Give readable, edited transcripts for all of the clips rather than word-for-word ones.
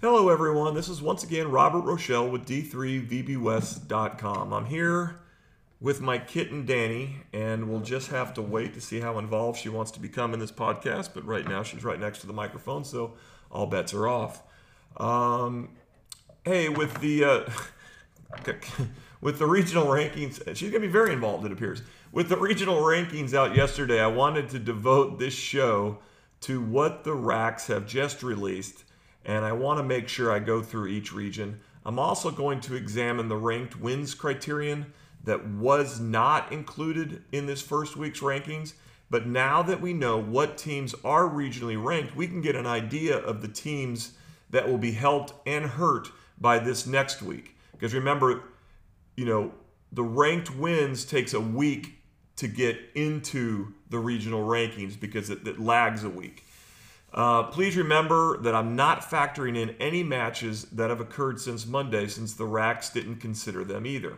Hello everyone, this is once again Robert Rochelle with D3VBWest.com. I'm here with my kitten Danny, and we'll just have to wait to see how involved she wants to become in this podcast, but right now she's right next to the microphone, so all bets are off. Hey, with the regional rankings, she's going to be very involved, it appears. With the regional rankings out yesterday, I wanted to devote this show to what the RACs have just released, and I want to make sure I go through each region. I'm also going to examine the ranked wins criterion that was not included in this first week's rankings. But now that we know what teams are regionally ranked, we can get an idea of the teams that will be helped and hurt by this next week. Because remember, you know, the ranked wins takes a week to get into the regional rankings because it lags a week. Please remember that I'm not factoring in any matches that have occurred since Monday, since the RACs didn't consider them either.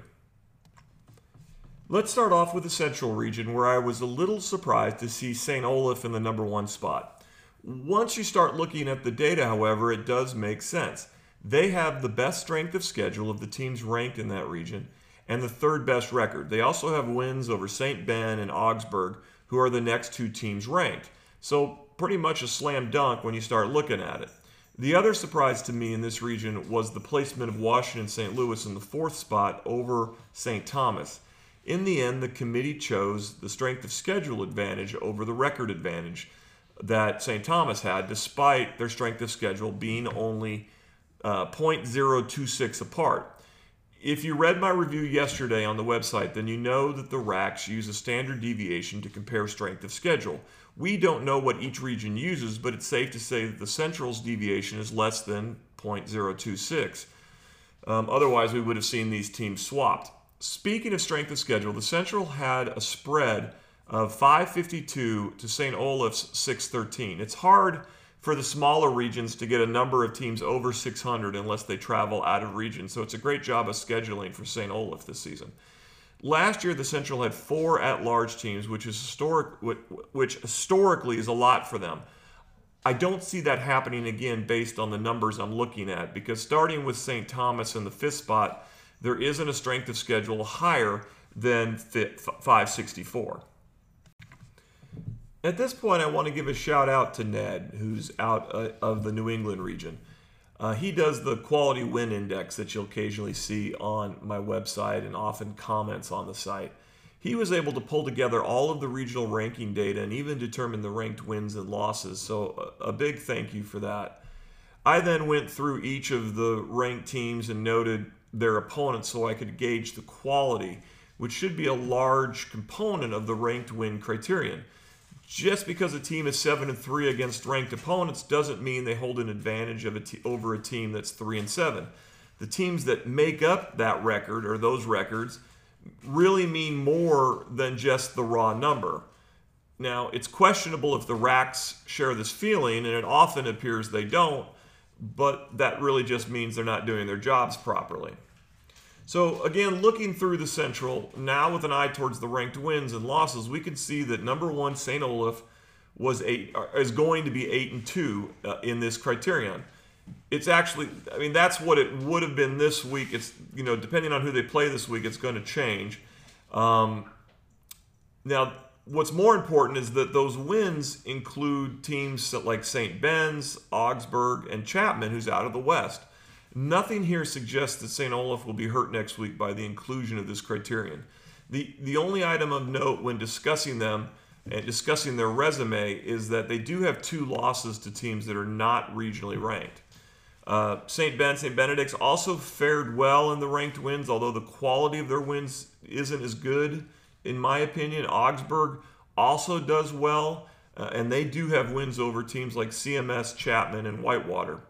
Let's start off with the Central region, where I was a little surprised to see St. Olaf in the number one spot. Once you start looking at the data, however, it does make sense. They have the best strength of schedule of the teams ranked in that region and the third best record. They also have wins over St. Ben and Augsburg, who are the next two teams ranked. So pretty much a slam dunk when you start looking at it. The other surprise to me in this region was the placement of Washington St. Louis in the fourth spot over St. Thomas. In the end, the committee chose the strength of schedule advantage over the record advantage that St. Thomas had, despite their strength of schedule being only .026 apart. If you read my review yesterday on the website, then you know that the RACs use a standard deviation to compare strength of schedule. We don't know what each region uses, but it's safe to say that the Central's deviation is less than 0.026. Otherwise, we would have seen these teams swapped. Speaking of strength of schedule, the Central had a spread of 552 to St. Olaf's 613. It's hard for the smaller regions to get a number of teams over 600 unless they travel out of region. So it's a great job of scheduling for St. Olaf this season. Last year, the Central had four at-large teams, which historically is a lot for them. I don't see that happening again based on the numbers I'm looking at, because starting with St. Thomas in the fifth spot, there isn't a strength of schedule higher than 564. At this point, I want to give a shout out to Ned, who's out of the New England region. He does the quality win index that you'll occasionally see on my website and often comments on the site. He was able to pull together all of the regional ranking data and even determine the ranked wins and losses, so a big thank you for that. I then went through each of the ranked teams and noted their opponents so I could gauge the quality, which should be a large component of the ranked win criterion. Just because a team is 7-3 against ranked opponents doesn't mean they hold an advantage of over a team that's 3-7. The teams that make up that record or those records really mean more than just the raw number. Now, it's questionable if the RACs share this feeling, and it often appears they don't, but that really just means they're not doing their jobs properly. So again, looking through the Central, now with an eye towards the ranked wins and losses, we can see that number one, St. Olaf, is going to be 8-2 in this criterion. It's actually, I mean, that's what it would have been this week. It's, you know, depending on who they play this week, it's going to change. Now, what's more important is that those wins include teams like St. Ben's, Augsburg, and Chapman, who's out of the West. Nothing here suggests that St. Olaf will be hurt next week by the inclusion of this criterion. The only item of note when discussing them and discussing their resume is that they do have two losses to teams that are not regionally ranked. St. Benedict's also fared well in the ranked wins, although the quality of their wins isn't as good, in my opinion. Augsburg also does well, and they do have wins over teams like CMS, Chapman, and Whitewater.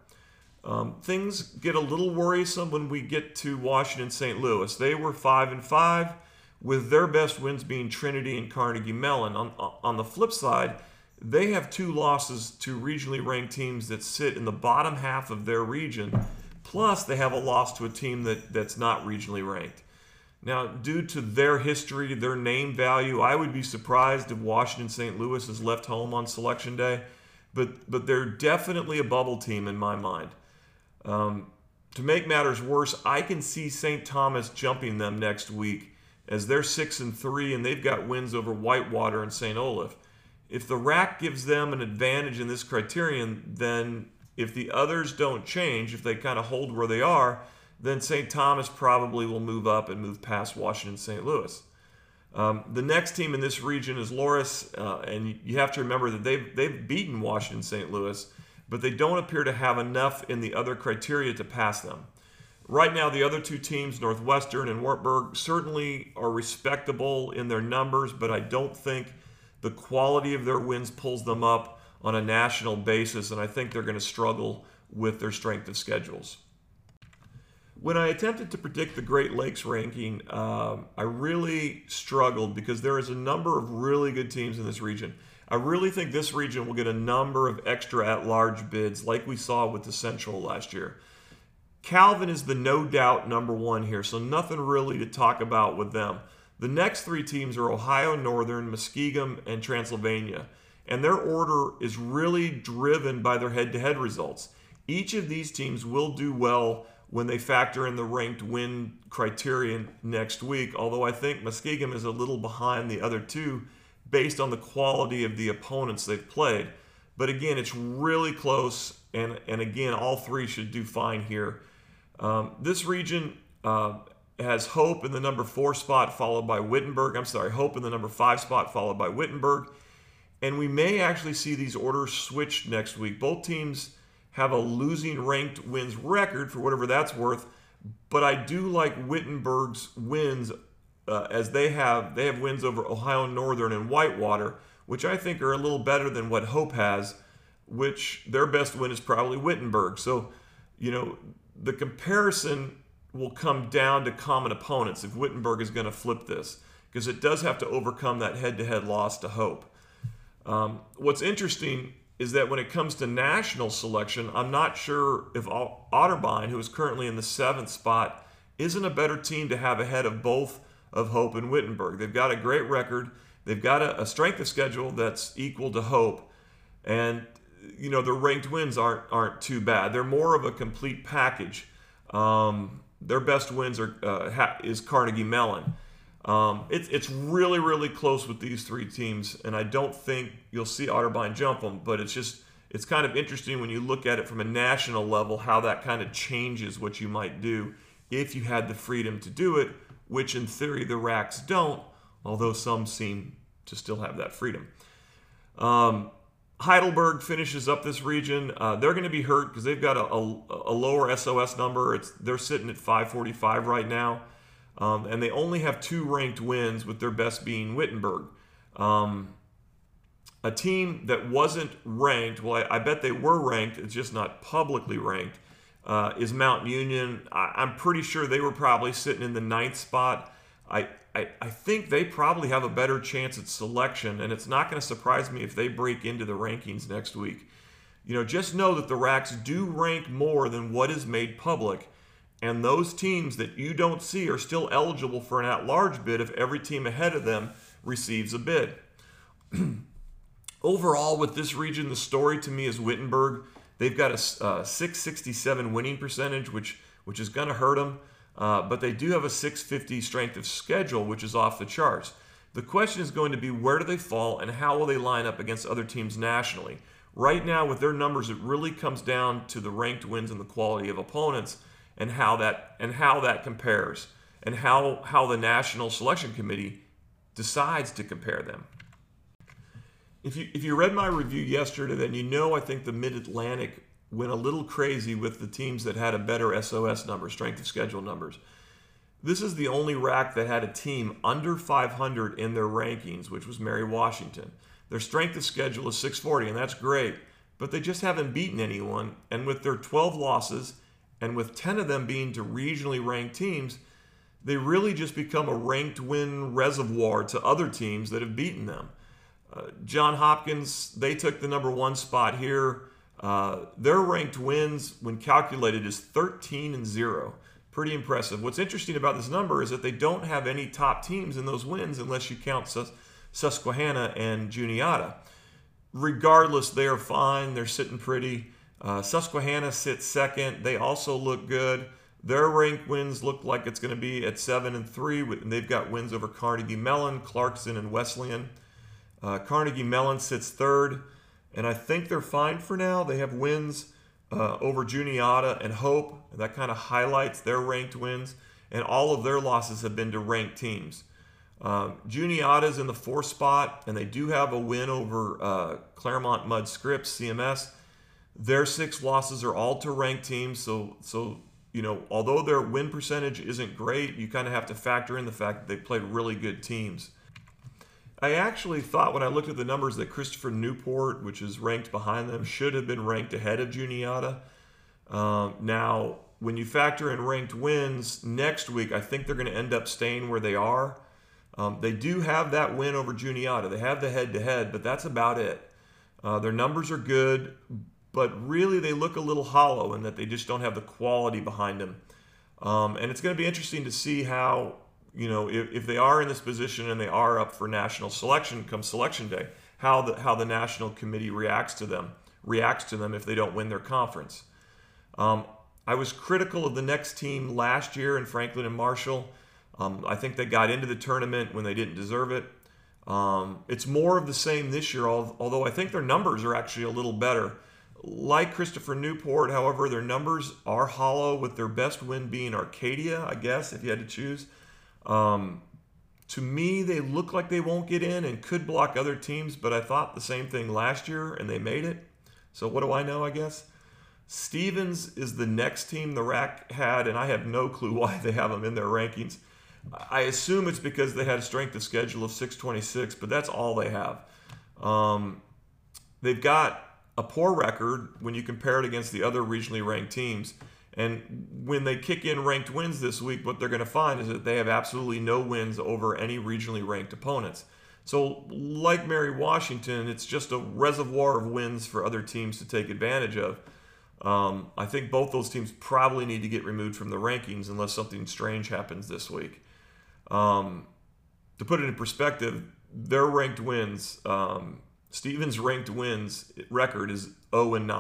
Things get a little worrisome when we get to Washington St. Louis. They were 5-5, with their best wins being Trinity and Carnegie Mellon. On the flip side, they have two losses to regionally ranked teams that sit in the bottom half of their region, plus they have a loss to a team that's not regionally ranked. Now, due to their history, their name value, I would be surprised if Washington St. Louis is left home on Selection Day, but they're definitely a bubble team in my mind. To make matters worse, I can see St. Thomas jumping them next week, as they're 6-3 and they've got wins over Whitewater and St. Olaf. If the rack gives them an advantage in this criterion, then if the others don't change, if they kind of hold where they are, then St. Thomas probably will move up and move past Washington St. Louis. The next team in this region is Loris, and you have to remember that they've beaten Washington St. Louis, but they don't appear to have enough in the other criteria to pass them. Right now, the other two teams, Northwestern and Wartburg, certainly are respectable in their numbers, but I don't think the quality of their wins pulls them up on a national basis, and I think they're going to struggle with their strength of schedules. When I attempted to predict the Great Lakes ranking, I really struggled because there is a number of really good teams in this region. I really think this region will get a number of extra at-large bids like we saw with the Central last year. Calvin is the no-doubt number one here, so nothing really to talk about with them. The next three teams are Ohio Northern, Muskegon, and Transylvania, and their order is really driven by their head-to-head results. Each of these teams will do well when they factor in the ranked win criterion next week, although I think Muskegon is a little behind the other two based on the quality of the opponents they've played. But again, it's really close, and again, all three should do fine here. This region has Hope in the number 4 spot followed by Wittenberg. I'm sorry, Hope in the number 5 spot followed by Wittenberg. And we may actually see these orders switched next week. Both teams have a losing ranked wins record for whatever that's worth, but I do like Wittenberg's wins as they have wins over Ohio Northern and Whitewater, which I think are a little better than what Hope has, which their best win is probably Wittenberg. So, you know, the comparison will come down to common opponents if Wittenberg is going to flip this, because it does have to overcome that head-to-head loss to Hope. What's interesting is that when it comes to national selection, I'm not sure if Otterbein, who is currently in the 7th spot, isn't a better team to have ahead of both of Hope and Wittenberg. They've got a great record. They've got a strength of schedule that's equal to Hope. And, you know, their ranked wins aren't too bad. They're more of a complete package. Their best wins are is Carnegie Mellon. It's really, really close with these three teams, and I don't think you'll see Otterbein jump them, but it's kind of interesting when you look at it from a national level how that kind of changes what you might do if you had the freedom to do it, which in theory the racks don't, although some seem to still have that freedom. Heidelberg finishes up this region. They're going to be hurt because they've got a lower SOS number. They're sitting at 545 right now, and they only have 2 ranked wins, with their best being Wittenberg. A team that wasn't ranked, well, I bet they were ranked, it's just not publicly ranked, is Mountain Union. I'm pretty sure they were probably sitting in the 9th spot. I think they probably have a better chance at selection, and it's not going to surprise me if they break into the rankings next week. You know, just know that the racks do rank more than what is made public, and those teams that you don't see are still eligible for an at-large bid if every team ahead of them receives a bid. Overall, with this region, the story to me is Wittenberg. They've got a 667 winning percentage, which is going to hurt them. But they do have a 650 strength of schedule, which is off the charts. The question is going to be, where do they fall and how will they line up against other teams nationally? Right now, with their numbers, it really comes down to the ranked wins and the quality of opponents and how that compares and how the National Selection Committee decides to compare them. If you read my review yesterday, then you know I think the Mid-Atlantic went a little crazy with the teams that had a better SOS number, strength of schedule numbers. This is the only rack that had a team under 500 in their rankings, which was Mary Washington. Their strength of schedule is 640, and that's great, but they just haven't beaten anyone. And with their 12 losses, and with 10 of them being to regionally ranked teams, they really just become a ranked win reservoir to other teams that have beaten them. John Hopkins, they took the number 1 spot here. Their ranked wins, when calculated, is 13-0. Pretty impressive. What's interesting about this number is that they don't have any top teams in those wins unless you count Susquehanna and Juniata. Regardless, they are fine. They're sitting pretty. Susquehanna sits second. They also look good. Their ranked wins look like it's going to be at 7-3. And they've got wins over Carnegie Mellon, Clarkson, and Wesleyan. Carnegie Mellon sits third, and I think they're fine for now. They have wins over Juniata and Hope, and that kind of highlights their ranked wins. And all of their losses have been to ranked teams. Juniata's in the fourth spot, and they do have a win over Claremont-Mudd-Scripps, CMS. Their six losses are all to ranked teams, so you know, although their win percentage isn't great, you kind of have to factor in the fact that they played really good teams. I actually thought when I looked at the numbers that Christopher Newport, which is ranked behind them, should have been ranked ahead of Juniata. Now, when you factor in ranked wins next week, I think they're going to end up staying where they are. They do have that win over Juniata. They have the head-to-head, but that's about it. Their numbers are good, but really they look a little hollow in that they just don't have the quality behind them. And it's going to be interesting to see how, you know, if they are in this position and they are up for national selection come selection day, how the national committee reacts to them if they don't win their conference. I was critical of the next team last year in Franklin and Marshall. I think they got into the tournament when they didn't deserve it. It's more of the same this year, although I think their numbers are actually a little better. Like Christopher Newport, however, their numbers are hollow, with their best win being Arcadia, I guess, if you had to choose. To me, they look like they won't get in and could block other teams, but I thought the same thing last year, and they made it. So what do I know, I guess? Stevens is the next team the RAC had, and I have no clue why they have them in their rankings. I assume it's because they had a strength of schedule of 626, but that's all they have. They've got a poor record when you compare it against the other regionally ranked teams. And when they kick in ranked wins this week, what they're going to find is that they have absolutely no wins over any regionally ranked opponents. So like Mary Washington, it's just a reservoir of wins for other teams to take advantage of. I think both those teams probably need to get removed from the rankings unless something strange happens this week. To put it in perspective, their ranked wins, Stevens' ranked wins record is 0-9.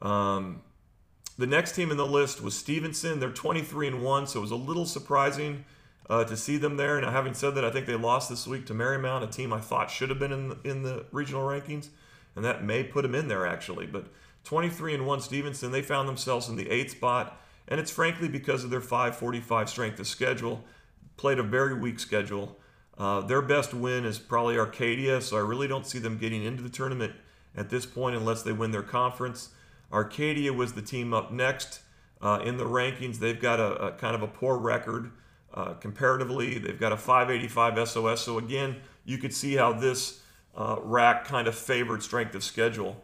The next team in the list was Stevenson. They're 23-1, so it was a little surprising to see them there. And having said that, I think they lost this week to Marymount, a team I thought should have been in the regional rankings, and that may put them in there actually. But 23-1 Stevenson, they found themselves in the 8th spot, and it's frankly because of their 545 strength of schedule. Played a very weak schedule. Their best win is probably Arcadia, so I really don't see them getting into the tournament at this point unless they win their conference. Arcadia was the team up next in the rankings. They've got a kind of a poor record comparatively. They've got a 585 SOS, so again, you could see how this rack kind of favored strength of schedule.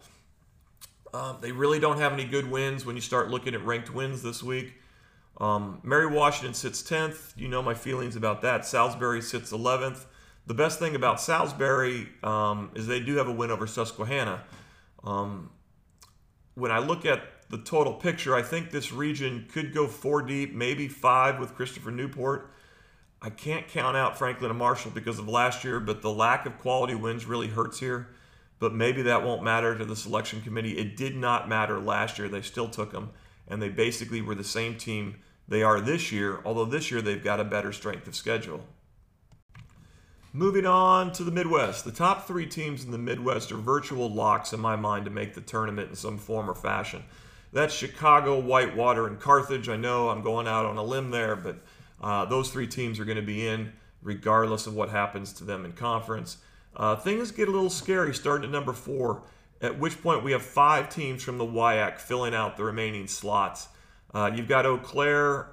They really don't have any good wins when you start looking at ranked wins this week. Mary Washington sits 10th. You know my feelings about that. Salisbury sits 11th. The best thing about Salisbury is they do have a win over Susquehanna. When I look at the total picture, I think this region could go 4 deep, maybe 5 with Christopher Newport. I can't count out Franklin and Marshall because of last year, but the lack of quality wins really hurts here. But maybe that won't matter to the selection committee. It did not matter last year. They still took them, and they basically were the same team they are this year, although this year they've got a better strength of schedule. Moving on to the Midwest. The top 3 teams in the Midwest are virtual locks in my mind to make the tournament in some form or fashion. That's Chicago, Whitewater, and Carthage. I know I'm going out on a limb there, but those 3 teams are going to be in regardless of what happens to them in conference. Things get a little scary starting at number 4, at which point we have 5 teams from the WIAC filling out the remaining slots. You've got Eau Claire.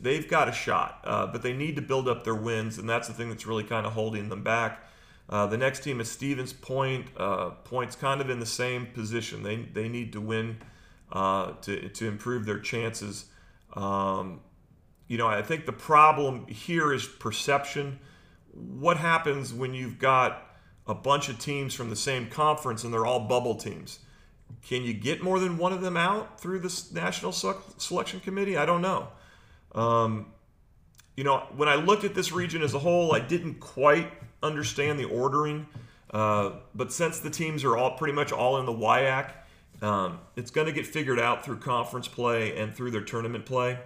They've got a shot, but they need to build up their wins, and that's the thing that's really kind of holding them back. The next team is Stevens Point. Point's kind of in the same position. They need to win to improve their chances. You know, I think the problem here is perception. What happens when you've got a bunch of teams from the same conference and they're all bubble teams? Can you get more than one of them out through this National Selection Committee? I don't know. You know, when I looked at this region as a whole, I didn't quite understand the ordering. But since the teams are all pretty much all in the WIAC, It's going to get figured out through conference play and through their tournament play.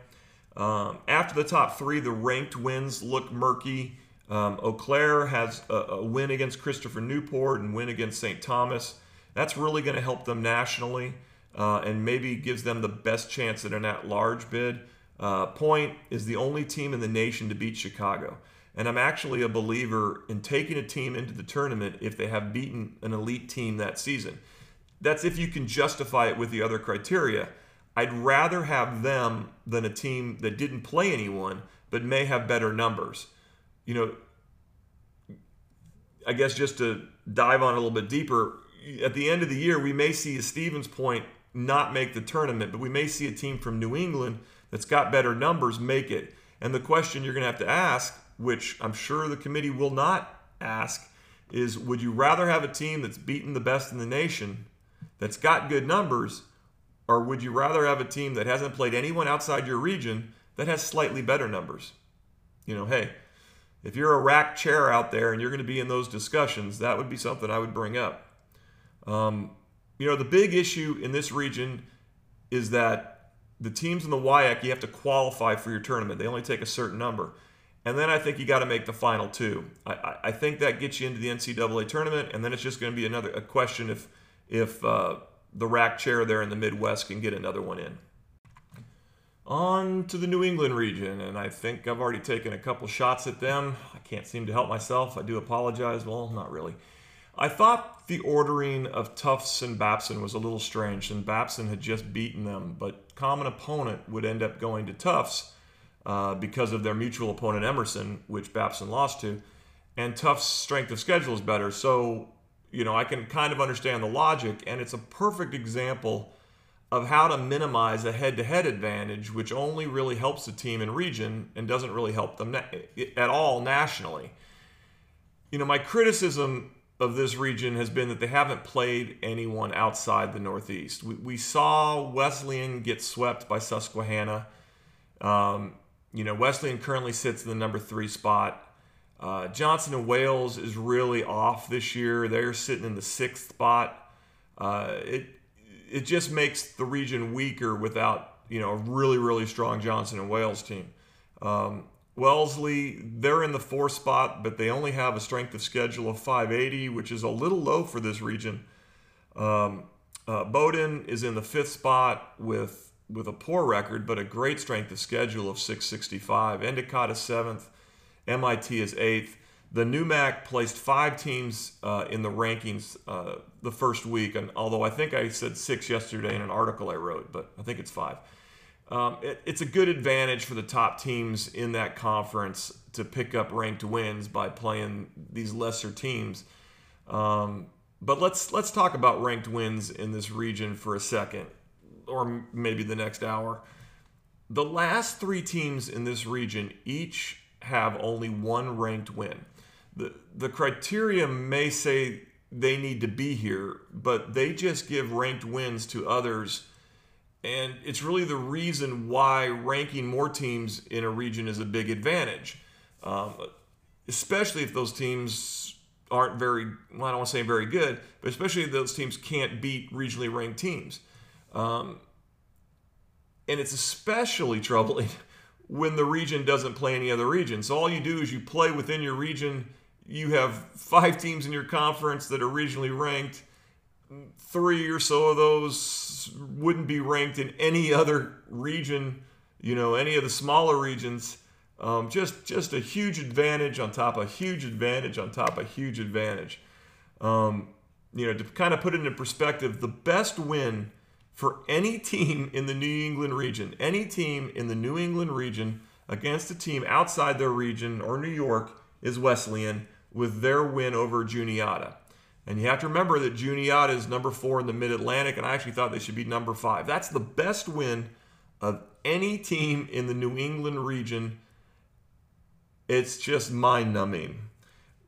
After the top three, the ranked wins look murky. Eau Claire has a win against Christopher Newport and win against St. Thomas. That's really going to help them nationally and maybe gives them the best chance at an at-large bid. Point is the only team in the nation to beat Chicago. And I'm actually a believer in taking a team into the tournament if they have beaten an elite team that season. That's if you can justify it with the other criteria. I'd rather have them than a team that didn't play anyone but may have better numbers. You know, I guess just to dive on a little bit deeper, at the end of the year, we may see a Stevens Point not make the tournament, but we may see a team from New England that's got better numbers make it. And the question you're going to have to ask, which I'm sure the committee will not ask, is would you rather have a team that's beaten the best in the nation, that's got good numbers, or would you rather have a team that hasn't played anyone outside your region that has slightly better numbers? You know, hey, if you're a rack chair out there and you're going to be in those discussions, that would be something I would bring up. You know, the big issue in this region is that the teams in the WIAC, you have to qualify for your tournament. They only take a certain number. And then I think you got to make the final two. I think that gets you into the NCAA tournament, and then it's just going to be a question if the rack chair there in the Midwest can get another one in. On to the New England region, and I think I've already taken a couple shots at them. I can't seem to help myself. I do apologize. Well, not really. I thought the ordering of Tufts and Babson was a little strange, and Babson had just beaten them, but common opponent would end up going to Tufts because of their mutual opponent Emerson, which Babson lost to, and Tufts' strength of schedule is better. So, you know, I can kind of understand the logic, and it's a perfect example of how to minimize a head-to-head advantage, which only really helps the team in region and doesn't really help them at all nationally. You know, my criticism of this region has been that they haven't played anyone outside the Northeast. We saw Wesleyan get swept by Susquehanna. You know, Wesleyan currently sits in the number 3 spot. Johnson and Wales is really off this year. They're sitting in the 6th spot. It just makes the region weaker without, you know, a really, really strong Johnson and Wales team. Wellesley, they're in the 4th spot, but they only have a strength of schedule of 580, which is a little low for this region. Bowdoin is in the 5th spot with a poor record, but a great strength of schedule of 665. Endicott is 7th. MIT is 8th. The NUMAC placed 5 teams in the rankings the first week, and although I think I said 6 yesterday in an article I wrote, but I think it's 5. It's a good advantage for the top teams in that conference to pick up ranked wins by playing these lesser teams. But let's talk about ranked wins in this region for a second, or maybe the next hour. The last 3 teams in this region each have only 1 ranked win. The criteria may say they need to be here, but they just give ranked wins to others, and it's really the reason why ranking more teams in a region is a big advantage, especially if those teams aren't very, well, I don't want to say very good, but especially if those teams can't beat regionally ranked teams. And it's especially troubling when the region doesn't play any other region. So all you do is you play within your region. You have 5 teams in your conference that are regionally ranked. 3 or so of those wouldn't be ranked in any other region, you know, any of the smaller regions. Just a huge advantage on top of huge advantage on top of huge advantage. You know, to kind of put it into perspective, the best win for any team in the New England region, any team in the New England region against a team outside their region or New York is Wesleyan with their win over Juniata. And you have to remember that Juniata is number 4 in the Mid-Atlantic, and I actually thought they should be number 5. That's the best win of any team in the New England region. It's just mind-numbing.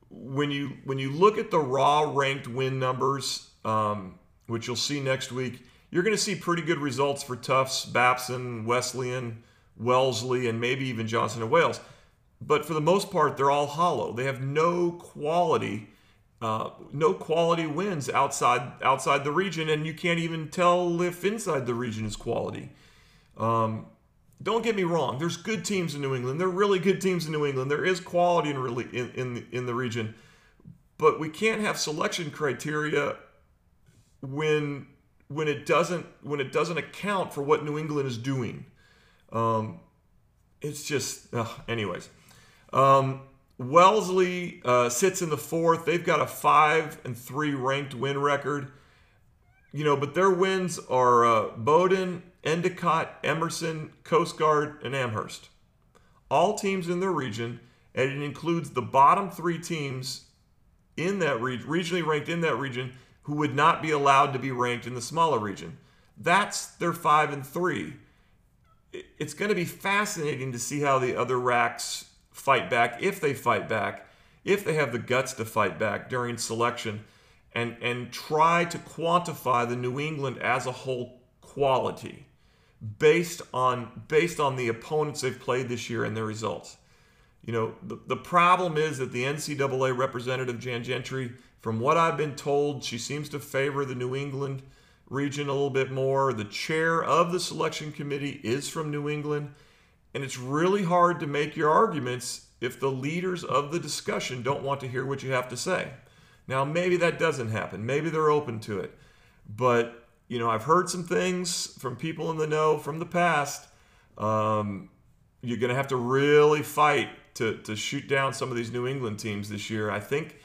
When you look at the raw ranked win numbers, which you'll see next week, you're going to see pretty good results for Tufts, Babson, Wesleyan, Wellesley, and maybe even Johnson and Wales. But for the most part, they're all hollow. They have no quality No quality wins outside the region, and you can't even tell if inside the region is quality. Don't get me wrong. There's good teams in New England. There are really good teams in New England. There is quality in the region, but we can't have selection criteria when it doesn't account for what New England is doing. It's just anyways. Wellesley sits in the fourth. They've got a 5-3 ranked win record, but their wins are Bowdoin, Endicott, Emerson, Coast Guard, and Amherst. All teams in their region, and it includes the bottom three teams in that regionally ranked in that region, who would not be allowed to be ranked in the smaller region. That's their 5-3. It's going to be fascinating to see how the other racks fight back, if they fight back, if they have the guts to fight back during selection, and try to quantify the New England as a whole quality based on the opponents they've played this year and their results. The problem is that the NCAA representative Jan Gentry, from what I've been told, she seems to favor the New England region a little bit more. The chair of the selection committee is from New England. And it's really hard to make your arguments if the leaders of the discussion don't want to hear what you have to say. Now, maybe that doesn't happen. Maybe they're open to it. But, I've heard some things from people in the know from the past. You're going to have to really fight to shoot down some of these New England teams this year. I think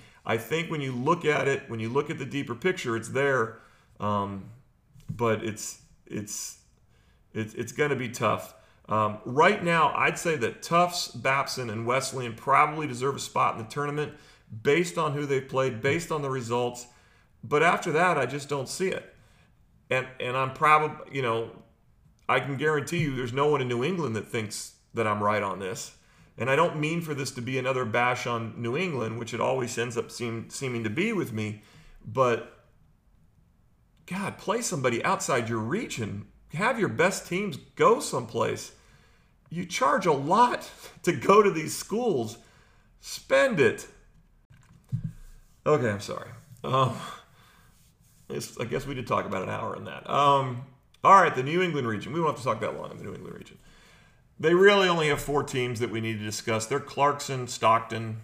when you look at it, when you look at the deeper picture, it's there. But it's going to be tough. Right now, I'd say that Tufts, Babson, and Wesleyan probably deserve a spot in the tournament based on who they've played, based on the results. But after that, I just don't see it. And I'm probably, I can guarantee you there's no one in New England that thinks that I'm right on this. And I don't mean for this to be another bash on New England, which it always ends up seeming to be with me. But, God, play somebody outside your region. Have your best teams go someplace. You charge a lot to go to these schools. Spend it. Okay, I'm sorry. I guess we did talk about an hour on that. All right, the New England region. We won't have to talk that long in the New England region. They really only have four teams that we need to discuss. They're Clarkson, Stockton,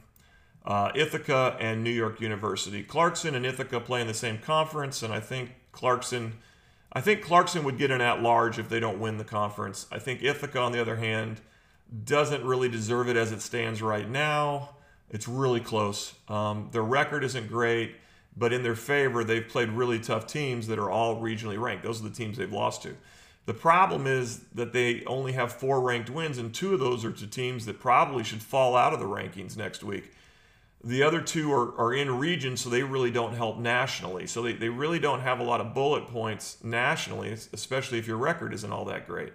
Ithaca, and New York University. Clarkson and Ithaca play in the same conference, and I think Clarkson would get an at-large if they don't win the conference. I think Ithaca, on the other hand, doesn't really deserve it as it stands right now. It's really close. Their record isn't great, but in their favor, they've played really tough teams that are all regionally ranked. Those are the teams they've lost to. The problem is that they only have four ranked wins, and two of those are to teams that probably should fall out of the rankings next week. The other two are in region, so they really don't help nationally. So they really don't have a lot of bullet points nationally, especially if your record isn't all that great.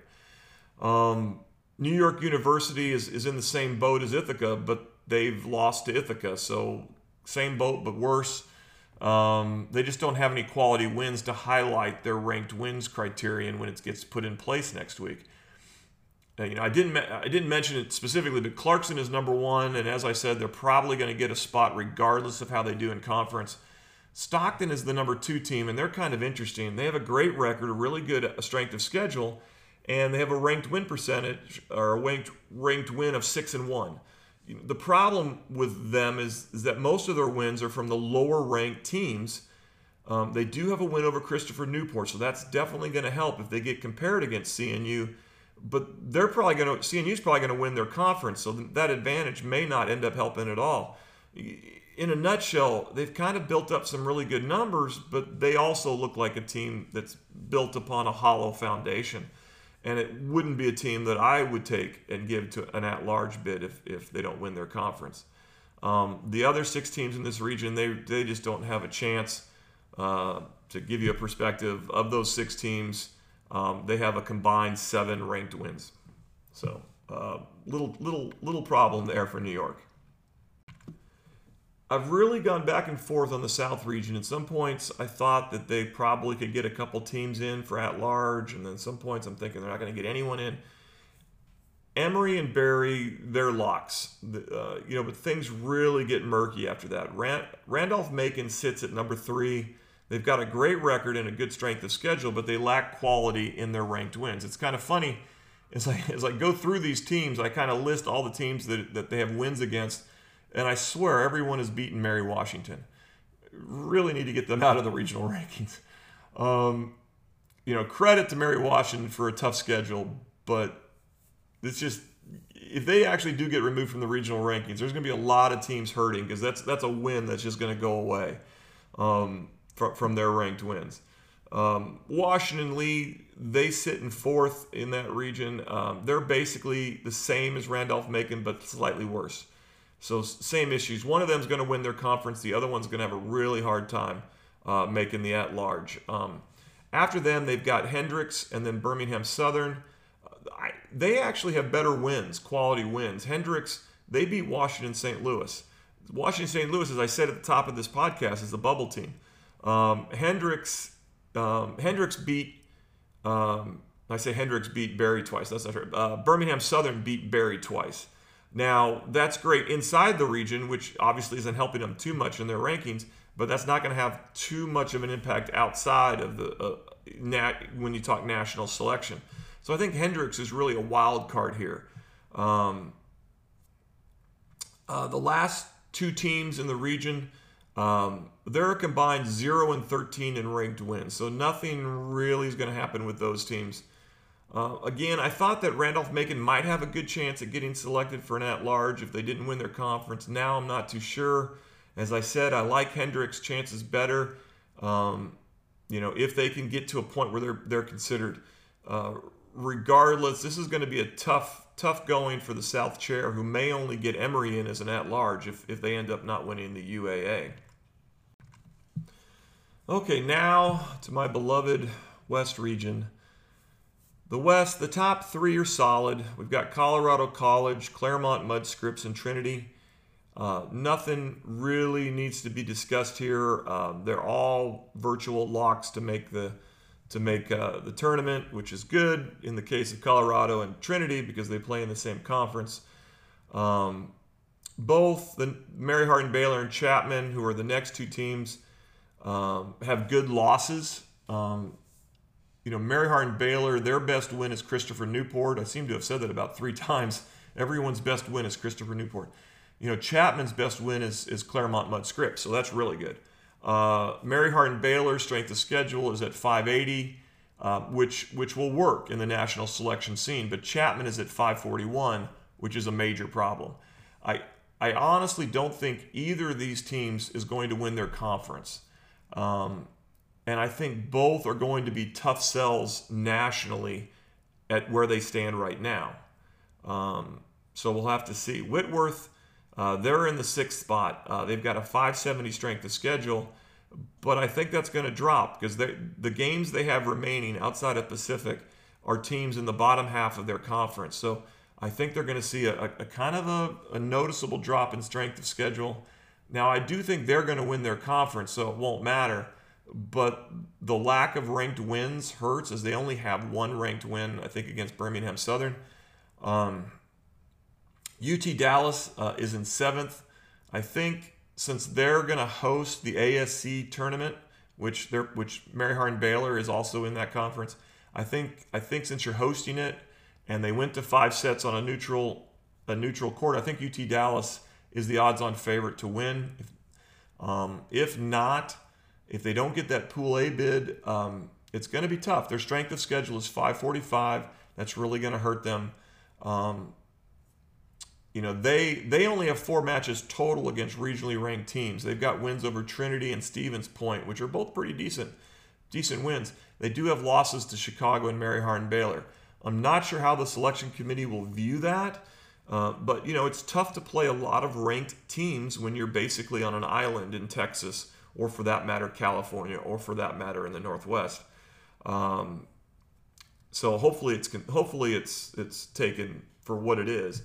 New York University is in the same boat as Ithaca, but they've lost to Ithaca. So same boat, but worse. They just don't have any quality wins to highlight their ranked wins criterion when it gets put in place next week. I didn't mention it specifically, but Clarkson is number one, and as I said, they're probably going to get a spot regardless of how they do in conference. Stockton is the number two team, and they're kind of interesting. They have a great record, a really good strength of schedule, and they have a ranked win percentage, or a ranked win of 6-1. The problem with them is that most of their wins are from the lower-ranked teams. They do have a win over Christopher Newport, so that's definitely going to help if they get compared against CNU. But CNU's probably going to win their conference, so that advantage may not end up helping at all. In a nutshell, they've kind of built up some really good numbers, but they also look like a team that's built upon a hollow foundation. And it wouldn't be a team that I would take and give to an at-large bid if they don't win their conference. The other six teams in this region, they just don't have a chance. To give you a perspective, of those six teams, they have a combined 7 ranked wins. So little problem there for New York. I've really gone back and forth on the South region. At some points, I thought that they probably could get a couple teams in for at-large, and then some points I'm thinking they're not going to get anyone in. Emory and Barry, they're locks, you know, but things really get murky after that. Randolph-Macon sits at number 3. They've got a great record and a good strength of schedule, but they lack quality in their ranked wins. It's kind of funny. As I go through these teams, I kind of list all the teams that they have wins against, and I swear everyone has beaten Mary Washington. Really need to get them out of the regional rankings. You know, credit to Mary Washington for a tough schedule, but it's just, if they actually do get removed from the regional rankings, there's going to be a lot of teams hurting, because that's a win that's just going to go away from their ranked wins. Washington Lee, they sit in 4th in that region. They're basically the same as Randolph-Macon, but slightly worse. So same issues. One of them is going to win their conference. The other one's going to have a really hard time making the at-large. After them, they've got Hendrix and then Birmingham Southern. They actually have better wins, quality wins. Hendrix, they beat Washington St. Louis. Washington St. Louis, as I said at the top of this podcast, is the bubble team. Hendrix beat. I say Hendrix beat Barry twice. That's not true. Birmingham Southern beat Barry twice. Now, that's great inside the region, which obviously isn't helping them too much in their rankings, but that's not going to have too much of an impact outside of the when you talk national selection. So I think Hendrix is really a wild card here. The last 2 teams in the region, they're a combined 0 and 13 in ranked wins, so nothing really is going to happen with those teams. Again, I thought that Randolph-Macon might have a good chance at getting selected for an at-large if they didn't win their conference. Now I'm not too sure. As I said, I like Hendrix' chances better, you know, if they can get to a point where they're considered. Regardless, this is going to be a tough going for the South Chair, who may only get Emory in as an at-large if they end up not winning the UAA. Okay, now to my beloved West region. The West, the top 3 are solid. We've got Colorado College, Claremont-Mudd-Scripps, and Trinity. Nothing really needs to be discussed here. They're all virtual locks to make the tournament, which is good in the case of Colorado and Trinity because they play in the same conference. Both the Mary Hardin-Baylor and Chapman, who are the next 2 teams, have good losses. You know, Mary Hardin-Baylor, their best win is Christopher Newport. I seem to have said that about 3 times. Everyone's best win is Christopher Newport. You know, Chapman's best win is Claremont-Mudd-Scripps, so that's really good. Mary Hardin-Baylor's strength of schedule is at 580, which will work in the national selection scene, but Chapman is at 541, which is a major problem. I honestly don't think either of these teams is going to win their conference. And I think both are going to be tough sells nationally at where they stand right now. So we'll have to see. Whitworth, they're in the 6th spot. They've got a 570 strength of schedule, but I think that's going to drop because the games they have remaining outside of Pacific are teams in the bottom half of their conference. So I think they're going to see a kind of a noticeable drop in strength of schedule. Now, I do think they're going to win their conference, so it won't matter. But the lack of ranked wins hurts, as they only have 1 ranked win, I think, against Birmingham Southern. UT Dallas is in 7th. I think since they're going to host the ASC tournament, which Mary Hardin-Baylor is also in that conference, I think since you're hosting it and they went to 5 sets on a neutral court, I think UT Dallas is the odds-on favorite to win. If they don't get that Pool A bid, it's going to be tough. Their strength of schedule is 545. That's really going to hurt them. You know, they only have 4 matches total against regionally ranked teams. They've got wins over Trinity and Stevens Point, which are both pretty decent wins. They do have losses to Chicago and Mary Hardin-Baylor. I'm not sure how the selection committee will view that, but, you know, it's tough to play a lot of ranked teams when you're basically on an island in Texas, or for that matter, California, or for that matter, in the Northwest. So hopefully it's taken for what it is.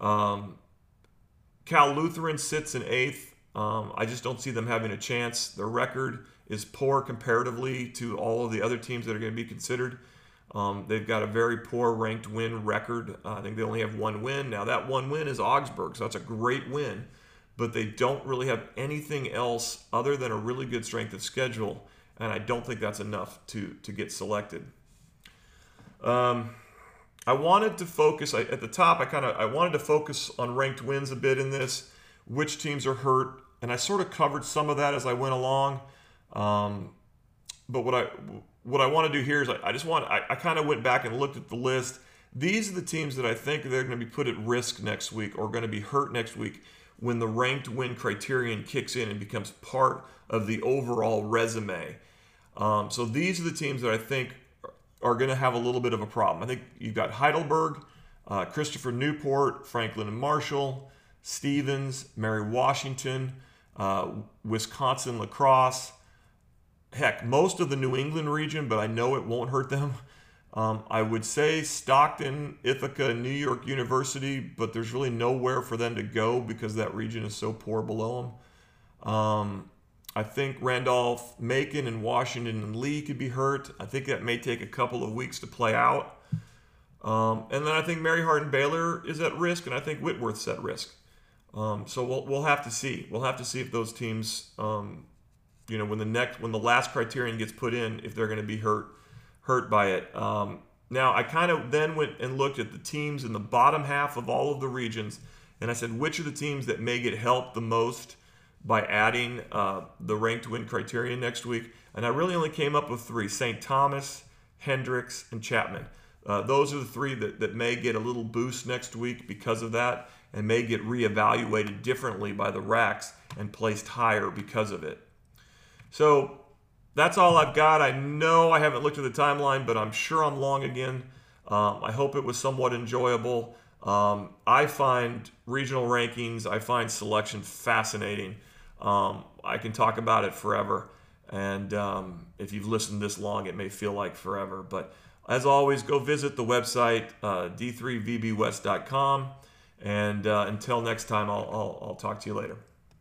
Cal Lutheran sits in 8th. I just don't see them having a chance. Their record is poor comparatively to all of the other teams that are going to be considered. They've got a very poor ranked win record. I think they only have one win. Now that one win is Augsburg, so that's a great win. But they don't really have anything else other than a really good strength of schedule, and I don't think that's enough to get selected. I wanted to focus at the top. I wanted to focus on ranked wins a bit in this, which teams are hurt, and I sort of covered some of that as I went along. But what I want to do here is I kind of went back and looked at the list. These are the teams that I think they're going to be put at risk next week or going to be hurt next week when the ranked win criterion kicks in and becomes part of the overall resume. So these are the teams that I think are going to have a little bit of a problem. I think you've got Heidelberg, Christopher Newport, Franklin and Marshall, Stevens, Mary Washington, Wisconsin La Crosse, heck, most of the New England region, but I know it won't hurt them. I would say Stockton, Ithaca, New York University, but there's really nowhere for them to go because that region is so poor below them. I think Randolph, Macon, and Washington and Lee could be hurt. I think that may take a couple of weeks to play out. And then I think Mary Hardin-Baylor is at risk, and I think Whitworth's at risk. So we'll have to see. We'll have to see if those teams, when the last criterion gets put in, if they're going to be hurt by it. Now, I kind of then went and looked at the teams in the bottom half of all of the regions, and I said, which are the teams that may get helped the most by adding the ranked win criterion next week? And I really only came up with three: St. Thomas, Hendrix, and Chapman. Those are the three that may get a little boost next week because of that and may get reevaluated differently by the RACs and placed higher because of it. So that's all I've got. I know I haven't looked at the timeline, but I'm sure I'm long again. I hope it was somewhat enjoyable. I find regional rankings, I find selection fascinating. I can talk about it forever. And if you've listened this long, it may feel like forever. But as always, go visit the website, d3vbwest.com. And until next time, I'll talk to you later.